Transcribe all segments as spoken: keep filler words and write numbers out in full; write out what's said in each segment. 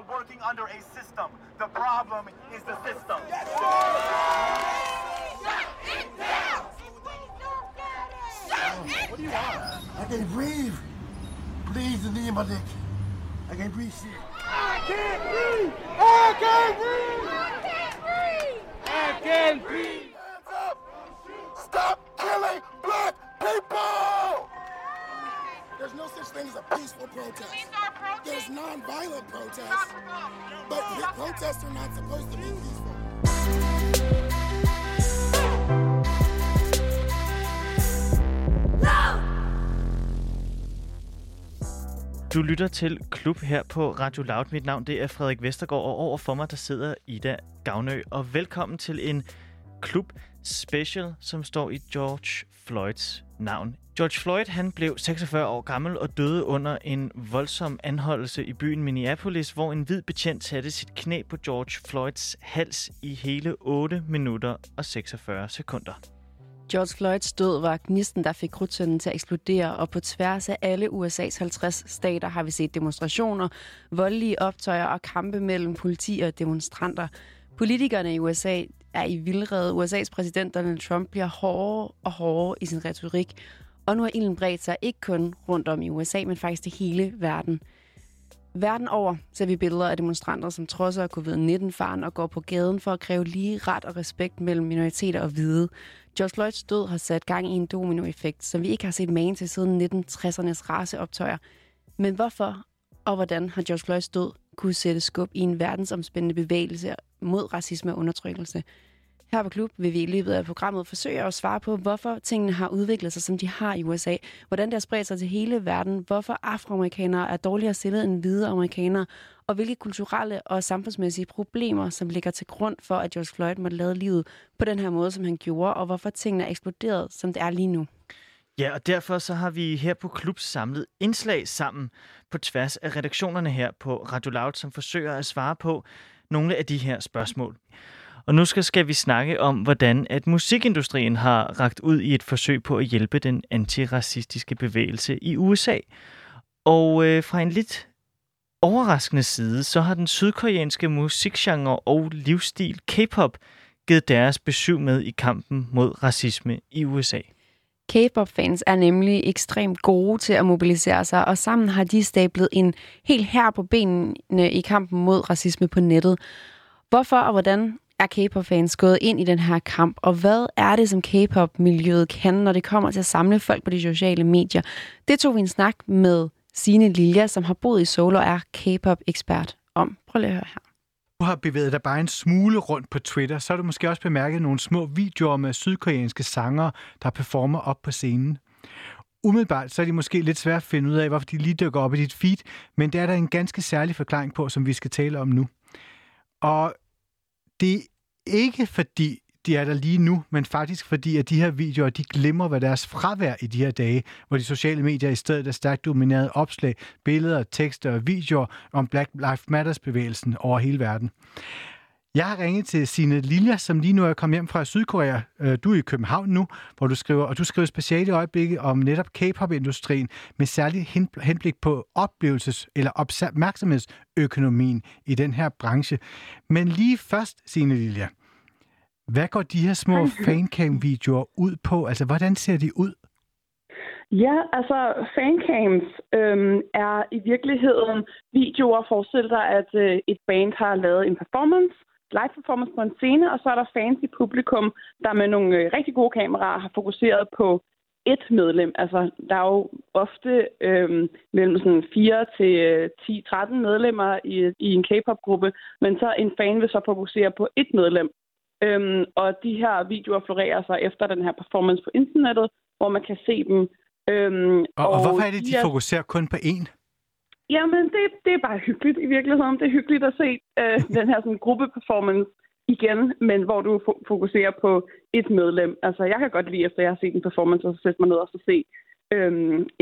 are working under a system. The problem is the system. Yes. Shut it down! Shut it down! What do you want? I can't breathe. Please, the knee in my neck. I can't breathe. I can't breathe. I can't breathe. I can't breathe. I can't breathe. Hands up. Stop killing black people. There's no such thing as a peaceful protest. There's non-violent protests. But protests are not supposed to be peaceful. Du lytter til Klub her på Radio Loud. Mit navn det er Frederik Vestergaard, og over for mig der sidder Ida Gavnø. Og velkommen til en klub special, som står i George Floyds navn. George Floyd han blev seksogfyrre år gammel og døde under en voldsom anholdelse i byen Minneapolis, hvor en hvid betjent satte sit knæ på George Floyds hals i hele otte minutter og seksogfyrre sekunder. George Floyds død var gnisten, der fik krudtønden til at eksplodere, og på tværs af alle U S A's halvtreds stater har vi set demonstrationer, voldelige optøjer og kampe mellem politi og demonstranter. Politikerne i U S A er i vildrede. U S A's præsident Donald Trump bliver hårdere og hårdere i sin retorik, og nu har ilden bredt sig ikke kun rundt om i U S A, men faktisk til hele verden. Verden over ser vi billeder af demonstranter, som trodser covid nitten-faren og går på gaden for at kræve lige ret og respekt mellem minoriteter og hvide. George Floyds død har sat gang i en dominoeffekt, som vi ikke har set magen til siden nitten tressernes raceoptøjer. Men hvorfor og hvordan har George Floyds død kunne sætte skub i en verdensomspændende bevægelse mod racisme og undertrykkelse? Her på Klub vil vi i løbet af programmet forsøge at svare på, hvorfor tingene har udviklet sig, som de har i U S A. Hvordan det har spredt sig til hele verden. Hvorfor afroamerikanere er dårligere stillet end hvide amerikanere. Og hvilke kulturelle og samfundsmæssige problemer, som ligger til grund for, at George Floyd måtte lade livet på den her måde, som han gjorde. Og hvorfor tingene er eksploderet, som det er lige nu. Ja, og derfor så har vi her på Klub samlet indslag sammen på tværs af redaktionerne her på Radio Loud, som forsøger at svare på nogle af de her spørgsmål. Og nu skal, skal vi snakke om, hvordan at musikindustrien har rakt ud i et forsøg på at hjælpe den antiracistiske bevægelse i U S A. Og øh, fra en lidt overraskende side, så har den sydkoreanske musikgenre og livsstil K-pop givet deres besyv med i kampen mod racisme i U S A. K-pop-fans er nemlig ekstremt gode til at mobilisere sig, og sammen har de stablet en hel hær på benene i kampen mod racisme på nettet. Hvorfor og hvordan er K-pop-fans gået ind i den her kamp, og hvad er det, som K-pop-miljøet kan, når det kommer til at samle folk på de sociale medier? Det tog vi en snak med Signe Lilja, som har boet i Seoul og er K-pop-ekspert om. Prøv lige at høre her. Du har bevæget dig bare en smule rundt på Twitter, så har du måske også bemærket nogle små videoer med sydkoreanske sangere, der performer op på scenen. Umiddelbart så er de måske lidt svært at finde ud af, hvorfor de lige dukker op i dit feed, men det er der en ganske særlig forklaring på, som vi skal tale om nu. Og det er ikke fordi, de er der lige nu, men faktisk fordi, at de her videoer, de glemmer, hvad deres fravær i de her dage, hvor de sociale medier i stedet er stærkt domineret opslag, billeder, tekster og videoer om Black Lives Matter-bevægelsen over hele verden. Jeg har ringet til Signe Lilja, som lige nu er kommet hjem fra Sydkorea. Du er i København nu, hvor du skriver, og du skriver specielt i øjeblikket om netop K-pop-industrien med særligt henblik på oplevelses- eller opmærksomhedsøkonomien i den her branche. Men lige først, Signe Lilja, hvad går de her små fancam-videoer ud på? Altså, hvordan ser de ud? Ja, altså fancams øhm, er i virkeligheden videoer, forestil dig, at øh, et band har lavet en performance, live performance på en scene, og så er der fans i publikum, der med nogle øh, rigtig gode kameraer har fokuseret på et medlem. Altså, der er jo ofte øh, mellem sådan fire til ti tretten medlemmer i, i en K-pop-gruppe, men så en fan vil så fokusere på et medlem. Øhm, og de her videoer florerer så efter den her performance på internettet, hvor man kan se dem. Øhm, og, og, og hvorfor er det, de ja, fokuserer kun på én? Jamen, det, det er bare hyggeligt i virkeligheden. Det er hyggeligt at se øh, den her sådan, gruppeperformance igen, men hvor du fo- fokuserer på et medlem. Altså, jeg kan godt lide, efter jeg har set en performance, og så sætter mig ned og så se øh,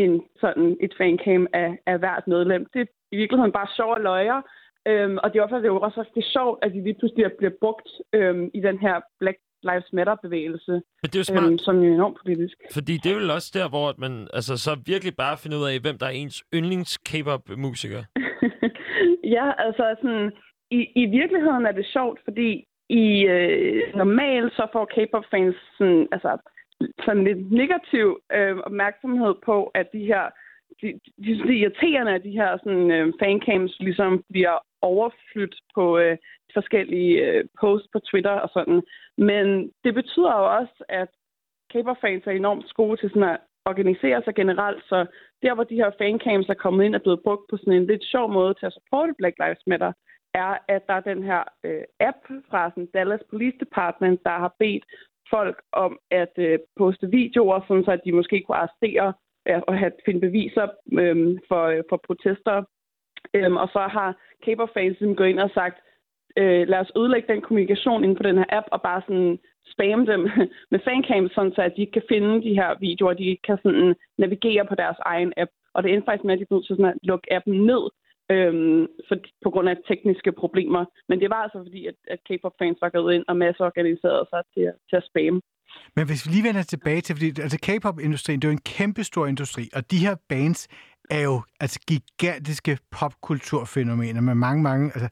en, sådan, et fancam af, af hvert medlem. Det er i virkeligheden bare sjov og løjer. Øhm, og det er jo også det er sjovt, at de lige pludselig bliver brugt øhm, i den her Black Lives Matter-bevægelse, det er jo smart, øhm, som er enormt politisk. Fordi det er vel også der, hvor man altså, så virkelig bare finder ud af, hvem der er ens yndlings-K-pop-musiker. Ja, altså sådan, i, i virkeligheden er det sjovt, fordi i øh, normalt så får K-pop-fans sådan, altså, sådan lidt negativ øh, opmærksomhed på, at de her de, de, de irriterende af de her sådan, øh, fancams ligesom bliver overflyttet på øh, forskellige øh, posts på Twitter og sådan. Men det betyder jo også, at K-pop-fans er enormt gode til sådan at organisere sig generelt, så der, hvor de her fancams er kommet ind og blevet brugt på sådan en lidt sjov måde til at supporte Black Lives Matter, er, at der er den her øh, app fra sådan, Dallas Police Department, der har bedt folk om at øh, poste videoer, sådan så at de måske kunne arrestere øh, og have, finde beviser øh, for, øh, for protester. Øhm, og så har K-pop-fans gået ind og sagt, øh, lad os ødelægge den kommunikation inde på den her app og bare sådan spamme dem med fancams, sådan så at de kan finde de her videoer, de kan sådan navigere på deres egen app. Og det endte faktisk med, at de blev nødt til sådan at lukke appen ned øhm, for, på grund af tekniske problemer. Men det var altså fordi, at, at K-pop-fans var gået ind og masseorganiserede sig til, til at spamme. Men hvis vi lige vender tilbage til, fordi altså K-pop-industrien, det er jo en kæmpestor industri, og de her bands er jo altså gigantiske popkulturfænomener med mange, mange... Altså,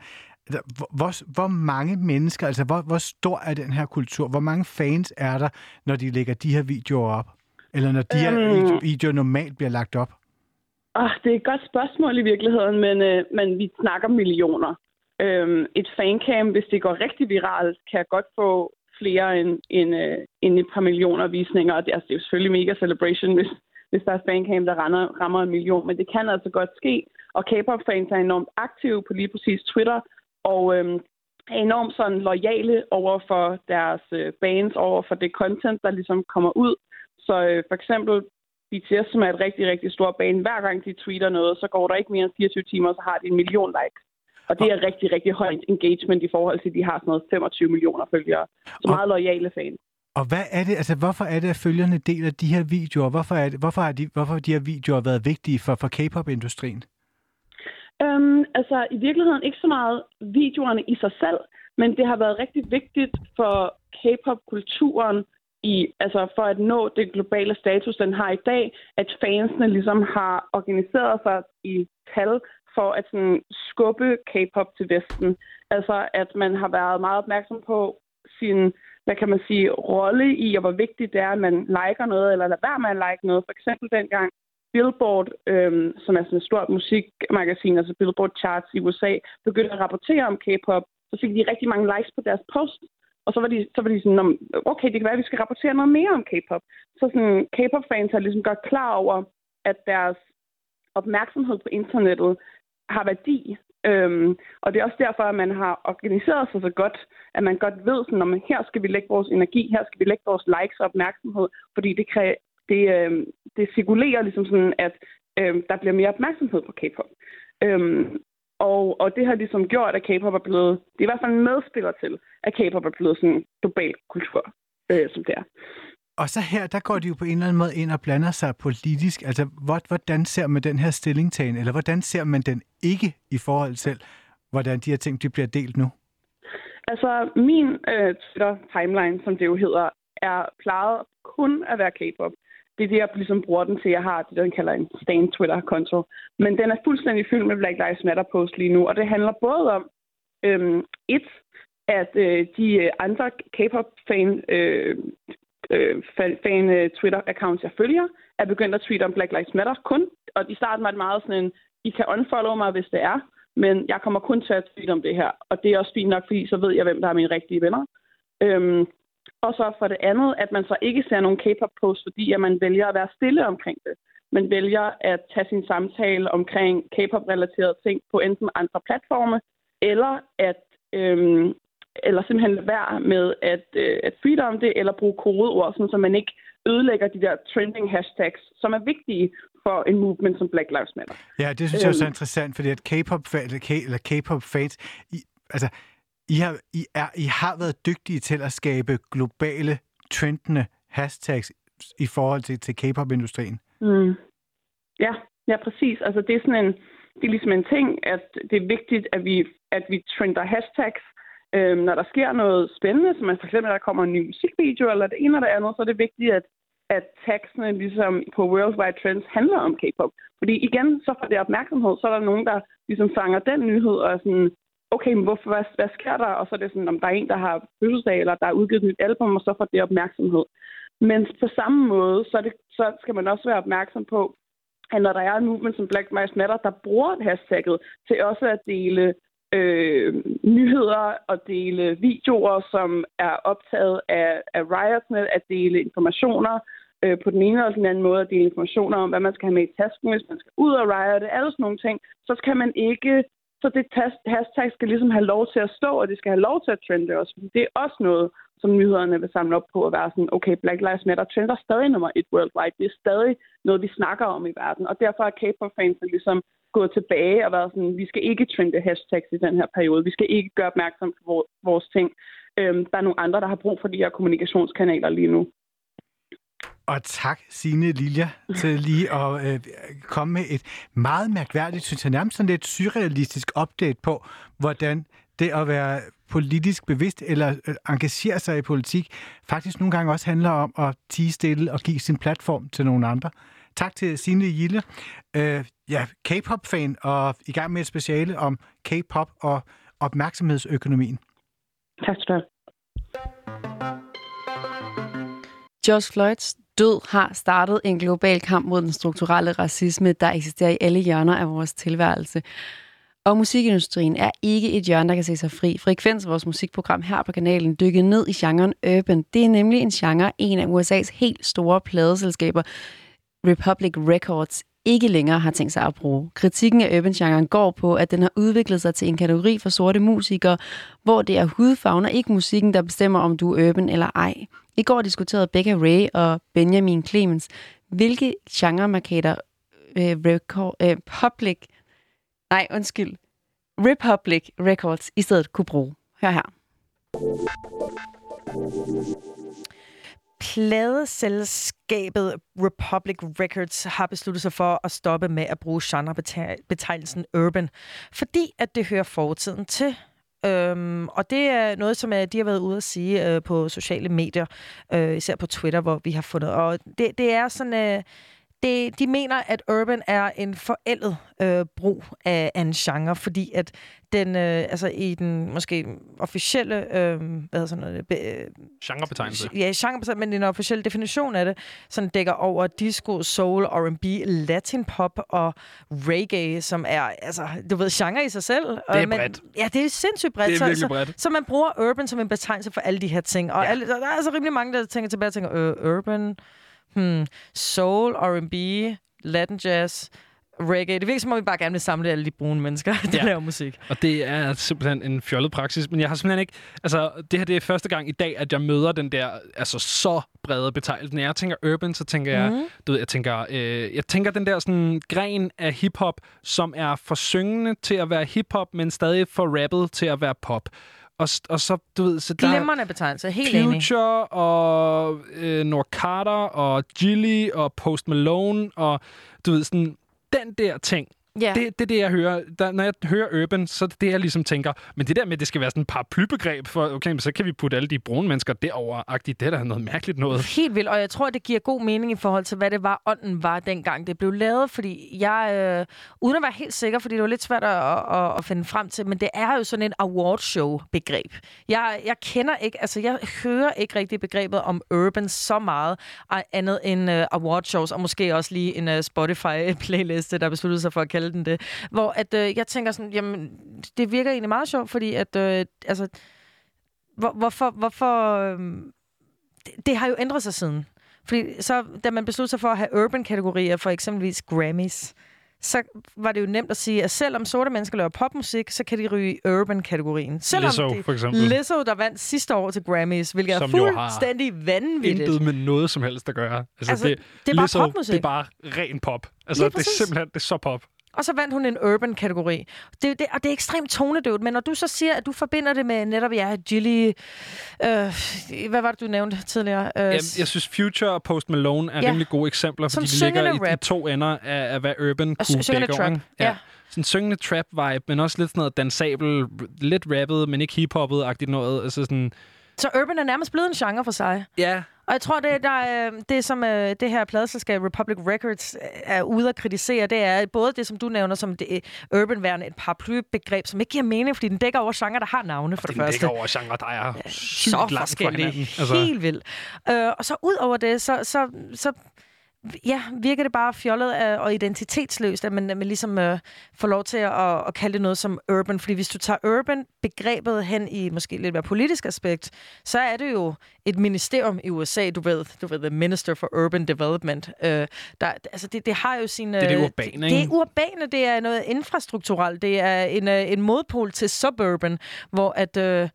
Hvor, hvor mange mennesker, altså hvor, hvor stor er den her kultur? Hvor mange fans er der, når de lægger de her videoer op? Eller når de her øhm, videoer normalt bliver lagt op? Åh, det er et godt spørgsmål i virkeligheden, men, øh, men vi snakker millioner. Øhm, et fancam, hvis det går rigtig viralt, kan godt få flere end, end, øh, end et par millioner visninger. Og det, altså, det er selvfølgelig mega celebration, hvis, hvis der er fancam, der rammer, rammer en million. Men det kan altså godt ske. Og K-pop-fans er enormt aktive på lige præcis Twitter, og øhm, er enormt sådan loyale over for deres øh, bands, over for det content, der ligesom kommer ud. Så øh, for eksempel B T S, som er et rigtig, rigtig stort band, hver gang de tweeter noget, så går der ikke mere end fireogtyve timer, så har de en million likes. Og det er og... rigtig, rigtig højt engagement i forhold til, at de har sådan noget femogtyve millioner følgere. Så meget og... loyale fans. Og hvad er det, altså hvorfor er det, at følgerne deler de her videoer? Hvorfor er det, hvorfor har de, hvorfor de her videoer været vigtige for, for K-pop-industrien? Øhm, altså i virkeligheden ikke så meget videoerne i sig selv, men det har været rigtig vigtigt for K-pop-kulturen i, altså for at nå det globale status, den har i dag, at fansene ligesom har organiseret sig i tal for at sådan, skubbe K-pop til Vesten. Altså at man har været meget opmærksom på sin, hvad kan man sige, rolle i, og hvor vigtigt det er, at man liker noget, eller lader være med at like noget. For eksempel dengang Billboard, øhm, som er sådan et stort musikmagasin, altså Billboard Charts i U S A, begyndte at rapportere om K-pop, så fik de rigtig mange likes på deres post, og så var de, så var de sådan, okay, det kan være, at vi skal rapportere noget mere om K-pop. Så sådan, K-pop-fans er ligesom godt klar over, at deres opmærksomhed på internettet har værdi, øhm, og det er også derfor, at man har organiseret sig så godt, at man godt ved, sådan, at her skal vi lægge vores energi, her skal vi lægge vores likes og opmærksomhed, fordi det kræver Det, øh, det cirkulerer ligesom sådan, at øh, der bliver mere opmærksomhed på K-pop. Øhm, og, og det har ligesom gjort, at K-pop er blevet, det er i hvert fald en medspiller til, at K-pop er blevet sådan en global kultur, øh, som det er. Og så her, der går de jo på en eller anden måde ind og blander sig politisk. Altså, hvordan ser man den her stillingtagen, eller hvordan ser man den ikke i forhold til, hvordan de her ting de bliver delt nu? Altså, min øh, Twitter-timeline, som det jo hedder, er plejet kun at være K-pop. Det er det, jeg ligesom bruger den til. Jeg har det, der kalder en stan Twitter-konto. Men den er fuldstændig fyldt med Black Lives Matter-post lige nu. Og det handler både om, øhm, et, at øh, de andre K-pop-fan-Twitter-accounts, øh, øh, jeg følger, er begyndt at tweete om Black Lives Matter kun. Og i starten var det meget sådan en, I kan unfollow mig, hvis det er, men jeg kommer kun til at tweete om det her. Og det er også fint nok, fordi så ved jeg, hvem der er mine rigtige venner. Øhm, Og så for det andet, at man så ikke ser nogen K-pop-post, fordi at man vælger at være stille omkring det. Man vælger at tage sin samtale omkring K-pop-relaterede ting på enten andre platforme, eller at øhm, eller simpelthen være med at, øh, at tweete om det, eller bruge kodeord, sådan, så man ikke ødelægger de der trending hashtags, som er vigtige for en movement som Black Lives Matter. Ja, det synes jeg også er interessant, fordi at K-pop-fans... altså I har, I, er, I har været dygtige til at skabe globale, trendende hashtags i forhold til, til K-pop-industrien. Mm. Ja, ja, præcis. Altså, det, er sådan en, det er ligesom en ting, at det er vigtigt, at vi, at vi trender hashtags. Øhm, når der sker noget spændende, som for eksempel, der kommer en ny musikvideo eller det ene eller det andet, så er det vigtigt, at, at teksterne ligesom på World Wide Trends handler om K-pop. Fordi igen, så får det opmærksomhed, så er der nogen, der ligesom fanger den nyhed og sådan, okay, men hvorfor, hvad, hvad sker der? Og så er det sådan, om der er en, der har fødselsdag, eller der er udgivet et nyt album, og så får det opmærksomhed. Men på samme måde, så, det, så skal man også være opmærksom på, at når der er en movement som Black Lives Matter, der bruger hashtagget til også at dele Øh, nyheder og dele videoer, som er optaget af, af riotsene, at dele informationer øh, på den ene eller den anden måde, at dele informationer om, hvad man skal have med i tasken, hvis man skal ud og riote, alle sådan nogle ting, så skal man ikke, så det hashtag skal ligesom have lov til at stå, og det skal have lov til at trende også. Det er også noget, som nyhederne vil samle op på at være sådan, okay, Black Lives Matter trender stadig nummer et worldwide, det er stadig noget, vi snakker om i verden, og derfor er K-pop-fansene ligesom gået tilbage og været sådan, vi skal ikke trende hashtags i den her periode. Vi skal ikke gøre opmærksom på vores ting. Øhm, der er nogle andre, der har brug for de her kommunikationskanaler lige nu. Og tak, Signe Lilja, til lige at øh, komme med et meget mærkværdigt, synes jeg nærmest sådan lidt surrealistisk update på, hvordan det at være politisk bevidst eller engagere sig i politik faktisk nogle gange også handler om at tie stille og give sin platform til nogle andre. Tak til Signe Lilja, øh, ja, K-pop-fan og i gang med et speciale om K-pop og opmærksomhedsøkonomien. Tak skal du have. George Floyds død har startet en global kamp mod den strukturelle racisme, der eksisterer i alle hjørner af vores tilværelse. Og musikindustrien er ikke et hjørne, der kan se sig fri. Frekvens, vores musikprogram her på kanalen, dykker ned i genren urban. Det er nemlig en genre, en af U S A's helt store pladeselskaber, Republic Records, ikke længere har tænkt sig at bruge. Kritikken af urban-genren går på, at den har udviklet sig til en kategori for sorte musikere, hvor det er hudfarven og ikke musikken, der bestemmer, om du er urban eller ej. I går diskuterede Rebecca Race og Benjamin Clemens, hvilke genremarkeder øh, record, øh, public, nej, undskyld, Republic Records i stedet kunne bruge. Hør her. Pladeselskabet Republic Records har besluttet sig for at stoppe med at bruge genrebetegnelsen urban, fordi at det hører fortiden til. Øhm, og det er noget, som de har været ude at sige øh, på sociale medier, øh, især på Twitter, hvor vi har fundet. Og det, det er sådan, øh, det, de mener, at urban er en forældet øh, brug af, af en genre, fordi at den, øh, altså i den måske officielle, øh, hvad hedder sådan noget? Be, øh, genrebetegnelse. Ja, genrebetegnelse, men den officielle definition af det, sådan dækker over disco, soul, R and B, latin pop og reggae, som er, altså, du ved, genre i sig selv. Det er men, bredt. Ja, det er sindssygt bredt. Det er virkelig bredt. Så, så, så man bruger urban som en betegnelse for alle de her ting. Og ja. alle, der er altså rimelig mange, der tænker tilbage og tænker, øh, urban, hmm, soul, R and B, latin jazz, reggae. Det virker som om, vi bare gerne vil samle alle de brune mennesker, der ja. laver musik. Og det er simpelthen en fjollet praksis, men jeg har simpelthen ikke... Altså, det her det er første gang i dag, at jeg møder den der altså så brede betegnelse. Når jeg tænker urban, så tænker jeg... Mm. Du ved, jeg tænker, øh, jeg tænker den der sådan gren af hiphop, som er for syngende til at være hiphop, men stadig for rappet til at være pop. Og, og så, du ved, så der er betegnelser, helt Future enig. Og øh, North Carter og Jilly og Post Malone og du ved, sådan den der ting. Yeah. Det er det, det, jeg hører. Der, når jeg hører urban, så er det det, jeg ligesom tænker. Men det der med, at det skal være sådan et paraplybegreb for, okay, så kan vi putte alle de brune mennesker derover-agtigt. Det er da noget mærkeligt noget. Helt vildt, og jeg tror, det giver god mening i forhold til, hvad det var, ånden var dengang det blev lavet. Fordi jeg, øh, uden at være helt sikker, fordi det var lidt svært at, at, at finde frem til, men det er jo sådan en awardshow-begreb. Jeg, jeg kender ikke, altså jeg hører ikke rigtig begrebet om urban så meget, andet end øh, awardshows, og måske også lige en øh, Spotify-playliste, der besluttede sig for at kalde den det, hvor at, øh, jeg tænker sådan, jamen, det virker egentlig meget sjovt, fordi at, øh, altså, hvor, hvorfor, hvorfor, øh, det, det har jo ændret sig siden. Fordi så, da man besluttede sig for at have urban-kategorier, for eksempelvis Grammys, så var det jo nemt at sige, at selvom sorte mennesker laver popmusik, så kan de ryge i urban-kategorien. Selvom Lizzo, for eksempel. Lizzo, der vandt sidste år til Grammys, hvilket som er fuldstændig vanvittigt. Intet med noget som helst at gøre. Altså, altså, det, det er Lizzo, bare popmusik. Det er bare ren pop. Altså, det er simpelthen, det er så pop. Og så vandt hun en urban-kategori. Det, det, og det er ekstremt tonedøvt, men når du så siger, at du forbinder det med netop, ja, Jilly... Øh, hvad var det, du nævnte tidligere? Øh, jeg, jeg synes, Future og Post Malone er ja. rimelig gode eksempler, fordi som de ligger i, i to ender af, af hvad urban og kunne dække over. Ja. Ja. Sådan en syngende trap-vibe, men også lidt sådan noget dansabel, lidt rappet, men ikke hip-hoppet-agtigt noget. Altså sådan... Så urban er nærmest blevet en genre for sig. Ja. Og jeg tror, det, der, det som det her pladeselskab Republic Records er ude at kritisere, det er både det, som du nævner, som det urbanværende, et paraplybegreb, som ikke giver mening, fordi den dækker over genre, der har navne for det første. Den dækker over genre, der er ja, sygt langt fra hinanden. Altså. Helt vildt. Øh, og så ud over det, så... så, så ja, virker det bare fjollet og identitetsløst, at man, man ligesom øh, får lov til at, at kalde det noget som urban. Fordi hvis du tager urban-begrebet hen i måske lidt mere politisk aspekt, så er det jo et ministerium i U S A, du ved, du ved, the Minister for Urban Development. Øh, der, altså det, det har jo sine... Det er det urbane, ikke? Det er urbane, det er noget infrastrukturelt, det er en, en modpol til suburban, hvor at... Øh,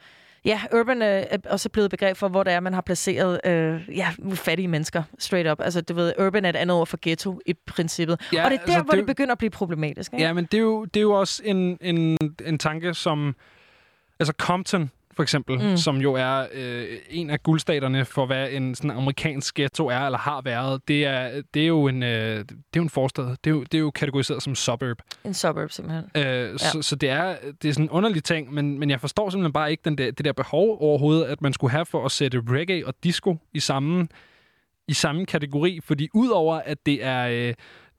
Ja, urban øh, er også blevet begreb for, hvor det er, man har placeret øh, ja, fattige mennesker straight up. Altså, du ved, urban er et andet ord for ghetto i princippet. Ja, og det er der, altså, hvor det, det begynder at blive problematisk. Ikke? Ja, men det er jo, det er jo også en, en, en tanke, som... Altså, Compton, for eksempel, mm. som jo er øh, en af guldstaterne for, hvad en sådan amerikansk ghetto er eller har været, det er, det er jo en, øh, det er en forstad. Det er, jo, det er jo kategoriseret som suburb. En suburb, simpelthen. Øh, ja. så, så det er det er sådan en underlig ting, men, men jeg forstår simpelthen bare ikke den der, det der behov overhovedet, at man skulle have for at sætte reggae og disco i samme, i samme kategori, fordi udover at det er... Øh,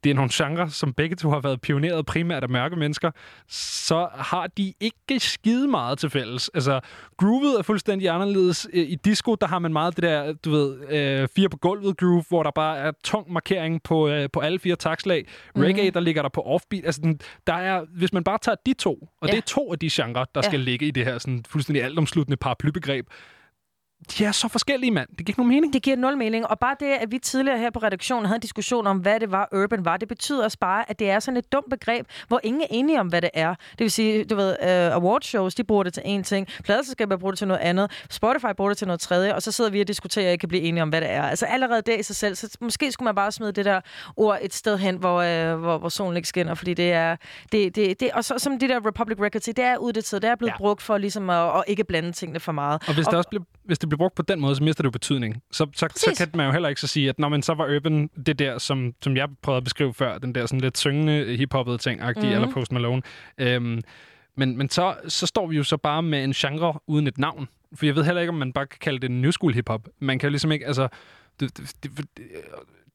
Det er nogle genrer, som begge to har været pioneret primært af mørke mennesker, så har de ikke skide meget til fælles. Altså, groovet er fuldstændig anderledes. I disco, der har man meget det der, du ved, øh, fire på gulvet groove, hvor der bare er tung markering på, øh, på alle fire takslag. Reggae, mm-hmm. der ligger der på offbeat. Altså, den, der er, hvis man bare tager de to, og ja. det er to af de genrer, der ja. skal ligge i det her sådan, fuldstændig altomsluttende paraplybegreb, de er så forskellige, mand. Det giver ikke nogen mening. Det giver nul mening. Og bare det, at vi tidligere her på redaktionen havde en diskussion om, hvad det var, urban var, det betyder også bare, at det er sådan et dumt begreb, hvor ingen er enige om, hvad det er. Det vil sige, du ved, uh, awardshows, de bruger det til én ting. Pladeselskaber bruger det til noget andet. Spotify bruger det til noget tredje. Og så sidder vi og diskuterer, at I kan blive enige om, hvad det er. Altså allerede der i sig selv. Så måske skulle man bare smide det der ord et sted hen, hvor, uh, hvor, hvor solen ikke skinner. Fordi det er... Det, det, det, og så som de der Republic Records, det er uddateret. Det er blevet ja. brugt for ligesom at, at ikke blande tingene for meget. Og hvis det og, også bliver, hvis det bliver brugt på den måde, så mister det jo betydning. Så, så, så kan man jo heller ikke så sige, at når man så var urban, det der, som, som jeg prøvede at beskrive før, den der sådan lidt syngende hiphoppede ting-agtige, mm-hmm. eller Post Malone. Øhm, men men så, så står vi jo så bare med en genre uden et navn. For jeg ved heller ikke, om man bare kan kalde det new school hiphop. Man kan jo ligesom ikke, altså... Det, det, det,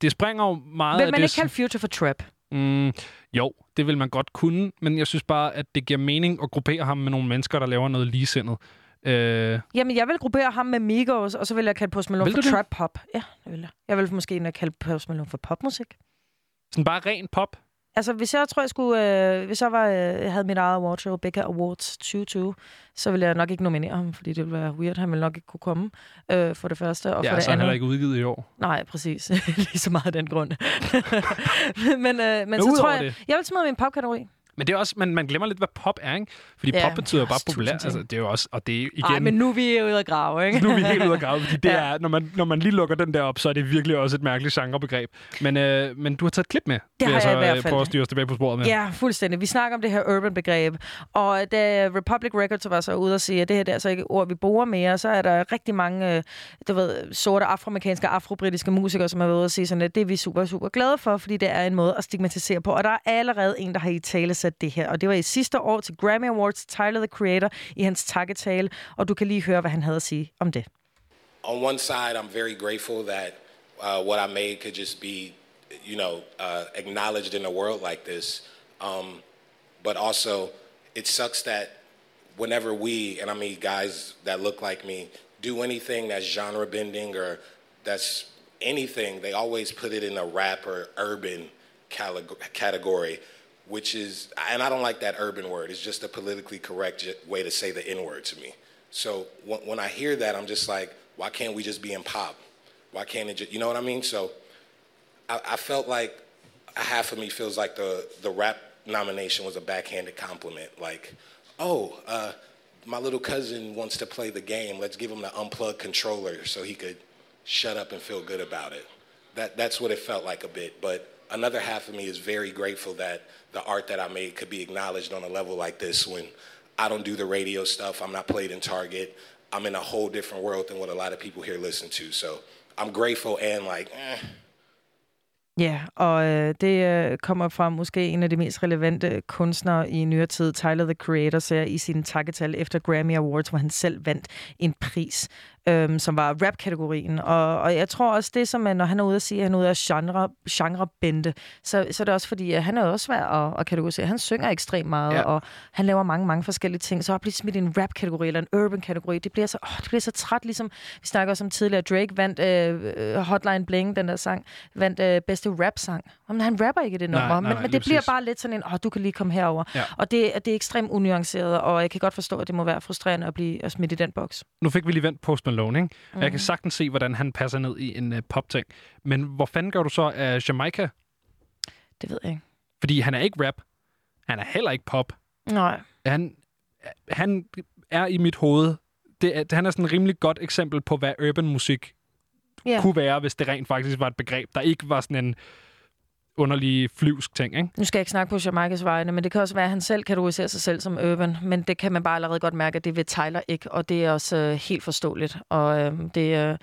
det springer jo meget... Vil man ikke kalde Future for trap? Mm, jo, det vil man godt kunne, men jeg synes bare, at det giver mening at gruppere ham med nogle mennesker, der laver noget ligesindet. Øh... Jamen, jeg vil gruppere ham med Migos, og så vil jeg kalde Post Malone for trap-pop. Ja, det vil jeg. Jeg vil måske endda kalde Post Malone for popmusik. Sådan bare ren pop? Altså, hvis jeg tror, jeg skulle... Øh, hvis jeg, var, øh, jeg havde mit eget awardshow, Rebecca Awards tyve tyve, så ville jeg nok ikke nominere ham, fordi det ville være weird. Han ville nok ikke kunne komme øh, for det første. Og ja, for det så andet. Han heller ikke udgivet i år. Nej, præcis. Lige så meget af den grund. men øh, men så tror jeg... Det. Jeg vil smide min popkategori. Men det er også, man, man glemmer lidt, hvad pop er, ikke? Fordi ja, pop betyder bare populær. Altså, det er jo også, og det er igen... Ej, men nu er vi ude at grave, ikke? Nu er vi helt ude at grave, fordi det ja. er, når man, når man lige lukker den der op, så er det virkelig også et mærkeligt genrebegreb. Men, øh, men du har taget et klip med. Det har jeg, jeg i hvert fald. Prøve at styre os tilbage på sporet med. Ja, fuldstændig. Vi snakker om det her urban-begreb. Og da Republic Records var så ude og sige, at det her der så ikke ord, vi bruger mere, så er der rigtig mange, du ved, sorte afroamerikanske, afrobritiske musikere, som har været ude og sige sådan, at det er vi super, super glade for, fordi det er en måde at stigmatisere på. Og der er allerede en, der har i tale det her, og det var i sidste år til Grammy Awards, Tyler the Creator, i hans takketale, og du kan lige høre, hvad han havde at sige om det. On one side, I'm very grateful that uh, what I made could just be, you know, uh, acknowledged in a world like this. Um, but also, it sucks that whenever we, and I mean guys that look like me, do anything that's genre bending or that's anything, they always put it in a rap or urban category. Which is, and I don't like that urban word. It's just a politically correct way to say the N-word to me. So when I hear that, I'm just like, why can't we just be in pop? Why can't it just, you know what I mean? So I, I felt like half of me feels like the, the rap nomination was a backhanded compliment. Like, oh, uh, my little cousin wants to play the game. Let's give him the unplugged controller so he could shut up and feel good about it. That that's what it felt like a bit, but... Another half of me is very grateful that the art that I made could be acknowledged on a level like this when I don't do the radio stuff, I'm not played in Target, I'm in a whole different world than what a lot of people here listen to. So I'm grateful and like, eh. Ja, og øh, det øh, kommer fra måske en af de mest relevante kunstnere i nyere tid, Tyler the Creator, ser i sin takketal efter Grammy Awards, hvor han selv vandt en pris. øhm, som var rap-kategorien. Og, og jeg tror også, det som, når han er ude at sige, at han er ude af genre, genre-bente, så, så er det også fordi, at han er også svær at, at kategorisere. Han synger ekstremt meget, ja. Og han laver mange, mange forskellige ting. Så at blive smidt i en rap-kategori eller en urban-kategori, det bliver så, åh, det bliver så træt, ligesom vi snakker også om tidligere. Drake vandt øh, Hotline Bling, den der sang, vandt øh, bedste rap-sang. Men han rapper ikke det nummer, nej, nej, men, men det bliver bare lidt sådan en, åh, du kan lige komme herover. Ja. Og det, det er ekstremt unuanceret, og jeg kan godt forstå, at det må være frustrerende at blive at smidt i den boks. Nu fik vi lige vendt Post Malone, ikke? Mm-hmm. Jeg kan sagtens se, hvordan han passer ned i en uh, popting. Men hvor fanden gør du så af uh, Jamaica? Det ved jeg ikke. Fordi han er ikke rap. Han er heller ikke pop. Nej. Han, han er i mit hoved. Det er, han er sådan et rimelig godt eksempel på, hvad urban musik yeah. kunne være, hvis det rent faktisk var et begreb, der ikke var sådan en underlige flyvsk ting, ikke? Nu skal jeg ikke snakke på Jamaikas vegne, men det kan også være, at han selv kategoriserer sig selv som urban, men det kan man bare allerede godt mærke, at det vil Tyler ikke, og det er også øh, helt forståeligt. Og øh, det øh,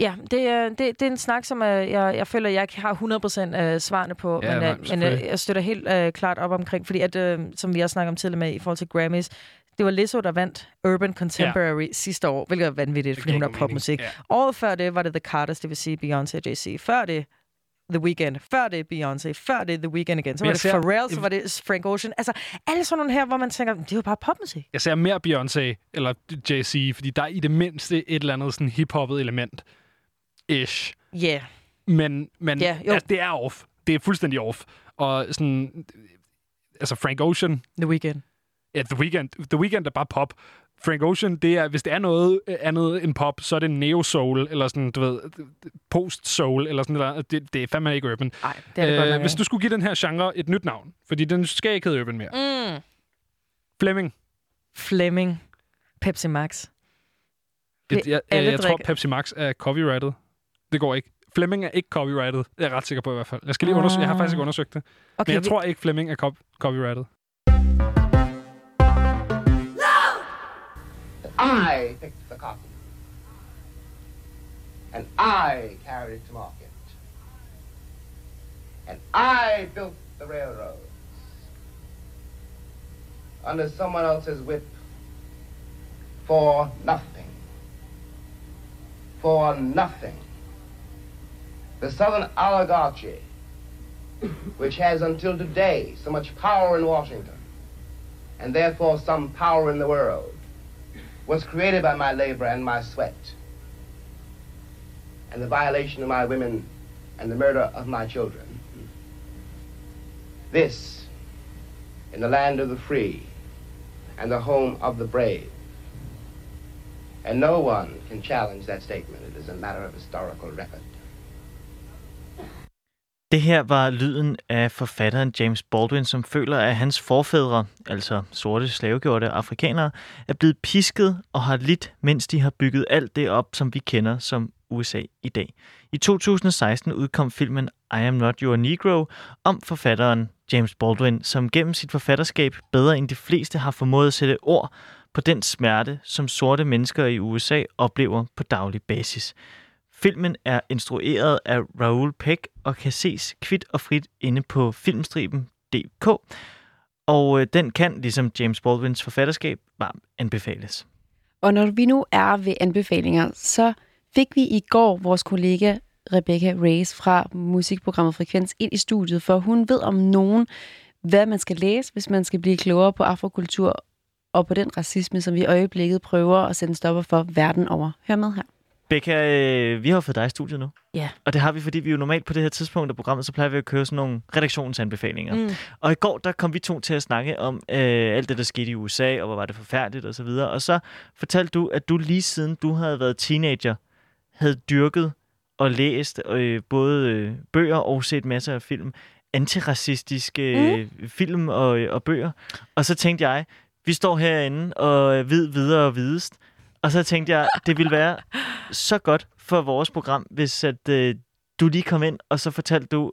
ja, det, øh, det, det er en snak, som øh, jeg, jeg føler, jeg ikke har hundrede procent øh, svarene på, ja, men, øh, men øh, jeg støtter helt øh, klart op omkring, fordi at, øh, som vi også snakker om tidligere med i forhold til Grammys, det var Lizzo, der vandt Urban Contemporary yeah. sidste år, hvilket er vanvittigt, fordi hun har popmusik. Yeah. Året før det var det The Carters, det vil sige Beyoncé og Jay-Z. Før det The Weeknd, før det Beyoncé, før det The Weeknd igen, så var det ser... Pharrell, så var det Frank Ocean. Altså, alle sådan nogle her, hvor man tænker, det er jo bare popmusik. Jeg ser mere Beyoncé eller Jay-Z, fordi der er i det mindste et eller andet sådan hip-hoppet element-ish. Ja. Yeah. Men, men yeah, altså, det er off. Det er fuldstændig off. Og sådan, altså Frank Ocean. The Weeknd. Ja, The Weeknd. The Weeknd er bare pop. Frank Ocean, det er, hvis det er noget andet end pop, så er det neo-soul, eller sådan, du ved, post-soul, eller sådan noget. Det, det er fandme ikke urban. Nej, det er det øh, godt nok. Hvis du skulle give den her genre et nyt navn, fordi den skal ikke hedde urban mere. Mm. Flemming. Flemming. Pepsi Max. Et, jeg jeg, jeg tror, Pepsi Max er copyrighted. Det går ikke. Flemming er ikke copyrighted. Det er jeg ret sikker på i hvert fald. Jeg skal lige undersøge. Jeg har faktisk ikke undersøgt det. Okay, Men jeg vi... tror ikke, Flemming er cop- copyrighted. I picked the cotton, and I carried it to market, and I built the railroads under someone else's whip for nothing, for nothing. The Southern oligarchy, which has until today so much power in Washington, and therefore some power in the world, was created by my labor and my sweat, and the violation of my women and the murder of my children. This, in the land of the free and the home of the brave. And no one can challenge that statement. It is a matter of historical record. Det her var lyden af forfatteren James Baldwin, som føler, at hans forfædre, altså sorte slavegjorte afrikanere, er blevet pisket og har lidt, mens de har bygget alt det op, som vi kender som U S A i dag. I to tusind og seksten udkom filmen I Am Not Your Negro om forfatteren James Baldwin, som gennem sit forfatterskab bedre end de fleste har formået at sætte ord på den smerte, som sorte mennesker i U S A oplever på daglig basis. Filmen er instrueret af Raoul Peck og kan ses kvit og frit inde på filmstriben punktum d k, og den kan, ligesom James Baldwins forfatterskab, varmt anbefales. Og når vi nu er ved anbefalinger, så fik vi i går vores kollega Rebecca Race fra musikprogrammet Frekvens ind i studiet, for hun ved om nogen, hvad man skal læse, hvis man skal blive klogere på afrokultur og på den racisme, som vi i øjeblikket prøver at sætte en stopper for verden over. Hør med her. Becca, øh, vi har fået dig i studiet nu. Ja. Yeah. Og det har vi, fordi vi jo normalt på det her tidspunkt af programmet, så plejer vi at køre sådan nogle redaktionsanbefalinger. Mm. Og i går, der kom vi to til at snakke om øh, alt det, der skete i U S A, og hvor var det forfærdeligt og så videre. Og så fortalte du, at du lige siden du havde været teenager, havde dyrket og læst øh, både øh, bøger og set masser af film, antiracistiske øh, mm. film og, øh, og bøger. Og så tænkte jeg, vi står herinde og ved videre og videst. Og så tænkte jeg, det ville være så godt for vores program, hvis at, øh, du lige kom ind, og så fortalte du,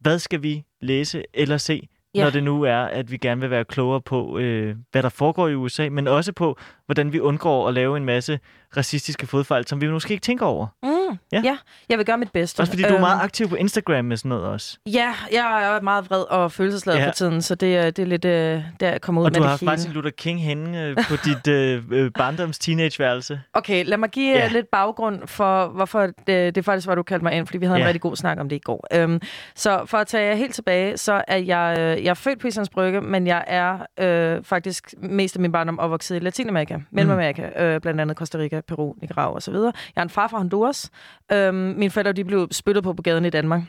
hvad skal vi læse eller se, yeah. når det nu er, at vi gerne vil være klogere på, øh, hvad der foregår i U S A, men også på, hvordan vi undgår at lave en masse racistiske fodfejl, som vi måske ikke tænker over. Mm. Mm, ja. ja, jeg vil gøre mit bedste. Også fordi du er meget aktiv på Instagram med sådan noget også. Ja, jeg er meget vred og følelsesladet ja. for tiden, så det, det er lidt øh, der jeg kommer ud og med det hele. Og du har Martin Luther King henne øh, på dit øh, barndoms-teenageværelse. Okay, lad mig give ja. lidt baggrund for, hvorfor det, det faktisk var, du kaldte mig ind, fordi vi havde ja. en rigtig god snak om det i går. Øhm, så for at tage jer helt tilbage, så er jeg, jeg er født på Islands Brygge, men jeg er øh, faktisk mest af min barndom opvokset i Latinamerika, Mellemamerika, mm. øh, blandt andet Costa Rica, Peru, Nicaragua og så videre. Jeg er en far fra Honduras. Øhm, mine forældre, de blev spyttet på på gaden i Danmark.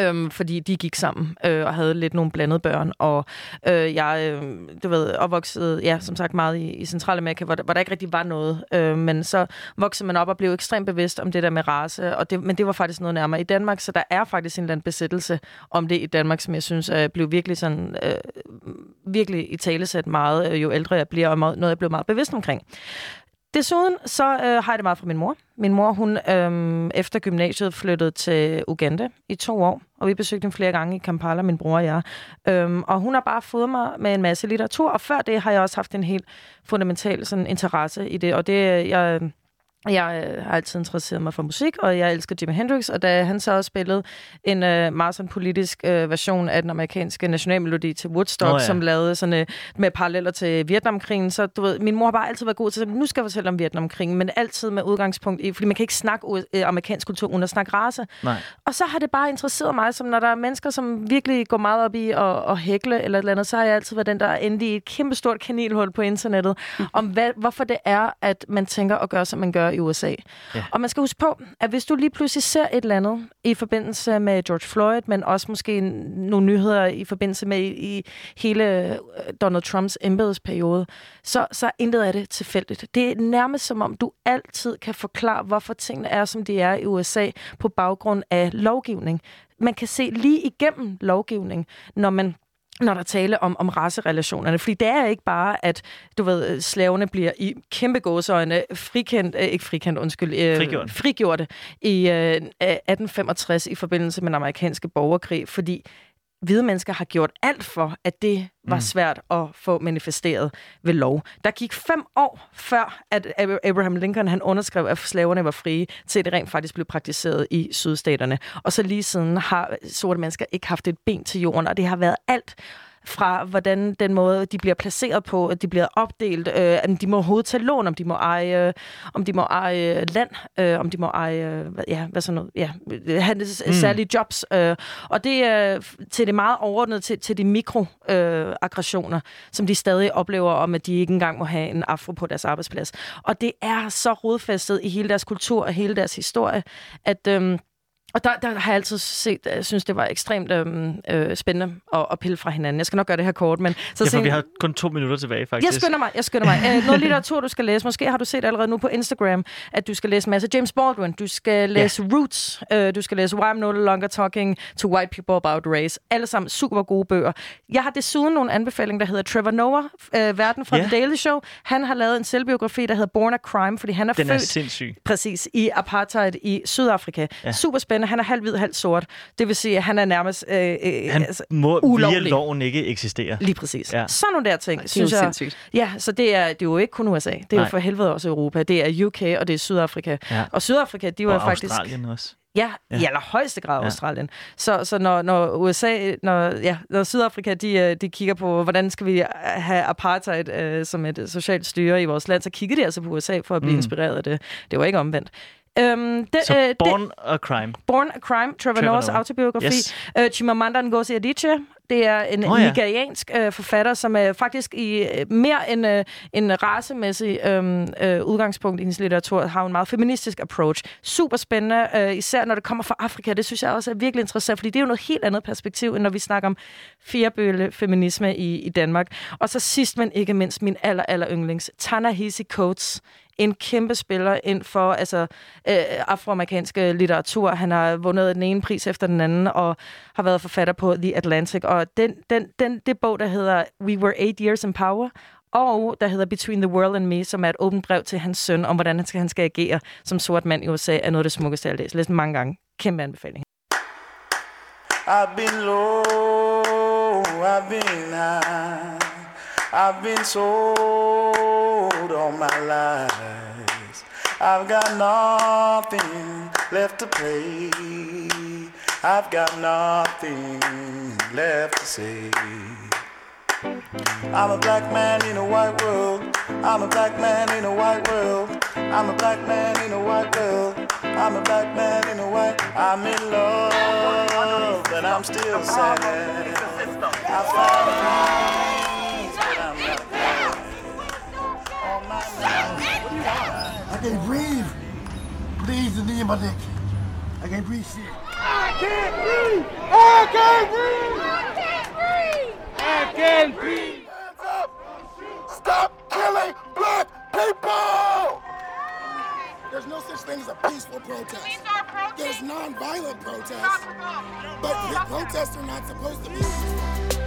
Øhm, fordi de gik sammen øh, og havde lidt nogle blandede børn, og øh, jeg øh, du ved, opvoksede ja, som sagt meget i, i Centralamerika, hvor der, hvor der ikke rigtig var noget, øh, men så voksede man op og blev ekstremt bevidst om det der med race, og det, men det var faktisk noget nærmere i Danmark, så der er faktisk en eller anden besættelse om det i Danmark, som jeg synes øh, blev virkelig sådan øh, virkelig italesat meget, øh, jo ældre jeg bliver, og noget jeg blev meget bevidst omkring. Desuden så øh, har jeg det meget fra min mor. Min mor, hun øh, efter gymnasiet flyttede til Uganda i to år, og vi besøgte hende flere gange i Kampala, min bror og jeg. Øh, og hun har bare fået mig med en masse litteratur, og før det har jeg også haft en helt fundamental sådan, interesse i det, og det jeg... Jeg har altid interesseret mig for musik, og jeg elsker Jimi Hendrix, og da han så også spillede en øh, meget sådan politisk øh, version af den amerikanske nationalmelodi til Woodstock, oh, ja. som lavede sådan, øh, med paralleller til Vietnamkrigen, så du ved, min mor har bare altid været god til, at nu skal jeg fortælle om Vietnamkrigen, men altid med udgangspunkt i, fordi man kan ikke snakke øh, amerikansk kultur uden at snakke race. Nej. Og så har det bare interesseret mig, som når der er mennesker, som virkelig går meget op i at, at hækle eller et eller andet, så har jeg altid været den, der er endelig et kæmpestort kanilhul på internettet, mm. om hvad, hvorfor det er, at man tænker at gøre, som man gør i U S A. Yeah. Og man skal huske på, at hvis du lige pludselig ser et eller andet i forbindelse med George Floyd, men også måske nogle nyheder i forbindelse med i, i hele Donald Trumps embedsperiode, så, så er intet af det tilfældigt. Det er nærmest som om, du altid kan forklare, hvorfor tingene er, som de er i U S A på baggrund af lovgivning. Man kan se lige igennem lovgivning, når man når der tale om, om racerelationerne. Fordi det er ikke bare, at du ved, slaverne bliver i kæmpe gåseøjne frikendt, øh, ikke frikendt, undskyld, øh, frigjort. frigjorte i øh, atten femogtres i forbindelse med den amerikanske borgerkrig, fordi hvide mennesker har gjort alt for, at det var mm. svært at få manifesteret ved lov. Der gik fem år før, at Abraham Lincoln han underskrev, at slaverne var frie, til det rent faktisk blev praktiseret i sydstaterne. Og så lige siden har sorte mennesker ikke haft et ben til jorden, og det har været alt fra hvordan den måde, de bliver placeret på, at de bliver opdelt, øh, om de må overhovedet tage lån, om de må eje, øh, om de må eje land, øh, om de må eje, øh, hvad, ja, hvad sådan noget, ja, have særlige jobs. Øh, og det øh, til det meget overordnet til, til de mikroaggressioner, øh, som de stadig oplever om, at de ikke engang må have en afro på deres arbejdsplads. Og det er så rodfæstet i hele deres kultur og hele deres historie, at... Øh, Og der, der har jeg altid set, jeg synes, det var ekstremt øh, spændende at, at pille fra hinanden. Jeg skal nok gøre det her kort, men... Så ja, for vi har kun to minutter tilbage, faktisk. Jeg skynder mig, jeg skynder mig. Æ, noget litteratur, du skal læse. Måske har du set allerede nu på Instagram, at du skal læse masse James Baldwin. Du skal læse ja. Roots. Øh, du skal læse Why I'm No Longer Talking to White People About Race. Alle sammen super gode bøger. Jeg har desuden nogle anbefalinger, der hedder Trevor Noah, øh, verden fra ja. The Daily Show. Han har lavet en selvbiografi, der hedder Born a Crime, fordi han er Den født... Den er sindssyg. Præcis, i apartheid i Sydafrika. Ja. Super spændende. Han er halv hvid, halv sort. Det vil sige, at han er nærmest øh, øh, han altså, må ulovlig. Via loven ikke eksisterer. Lige præcis. Ja. Sådan nogle der ting, Ej, synes jeg. Sindssygt. Ja, så det er, det er jo ikke kun U S A. Det er Nej. jo for helvede også Europa. Det er U K, og det er Sydafrika. Ja. Og Sydafrika, de var og faktisk... Australien også. Ja, ja, i allerhøjeste grad ja. Australien. Så, så når, når U S A, når, ja, når Sydafrika, de, de kigger på, hvordan skal vi have apartheid øh, som et socialt styre i vores land, så kigger de altså på U S A for at blive mm. inspireret af det. Det var ikke omvendt. Øhm, det, så øh, Born det, a Crime. Born a Crime, Trevor Noahs autobiografi. Yes. Øh, Chimamanda Ngozi Adichie, det er en oh, ja. nigeriansk øh, forfatter, som øh, faktisk i øh, mere end øh, en racemæssig øh, øh, udgangspunkt i hendes litteratur har en meget feministisk approach. Super spændende, øh, især når det kommer fra Afrika. Det synes jeg også er virkelig interessant, fordi det er jo noget helt andet perspektiv, end når vi snakker om firebølge feminisme i, i Danmark. Og så sidst, men ikke mindst, min aller, aller yndlings, Ta-Nehisi Coates. En kæmpe spiller ind for altså, øh, afroamerikansk litteratur. Han har vundet den ene pris efter den anden, og har været forfatter på The Atlantic. Og den, den, den, det bog, der hedder We Were Eight Years in Power, og der hedder Between the World and Me, som er et åbent brev til hans søn, om hvordan han skal, han skal agere som sort mand i U S A, er noget af det smukkeste, jeg har læst. Læst mange gange. Kæmpe anbefaling. I've been low, I've been high, I've been sold all my life. I've got nothing left to play. I've got nothing left to say. I'm a black man in a white world. I'm a black man in a white world. I'm a black man in a white world. I'm a black man in a white. I'm in love, but I'm still sad. I found peace, but I'm not dead. All my life. I can't breathe. Please, the knee in my neck. I can't breathe. Shit. I can't breathe. I can't breathe. I can't breathe. I can't breathe. Hands up! Stop killing black people! There's no such thing as a peaceful protest. There's non-violent protests. But the protests are not supposed to be peaceful.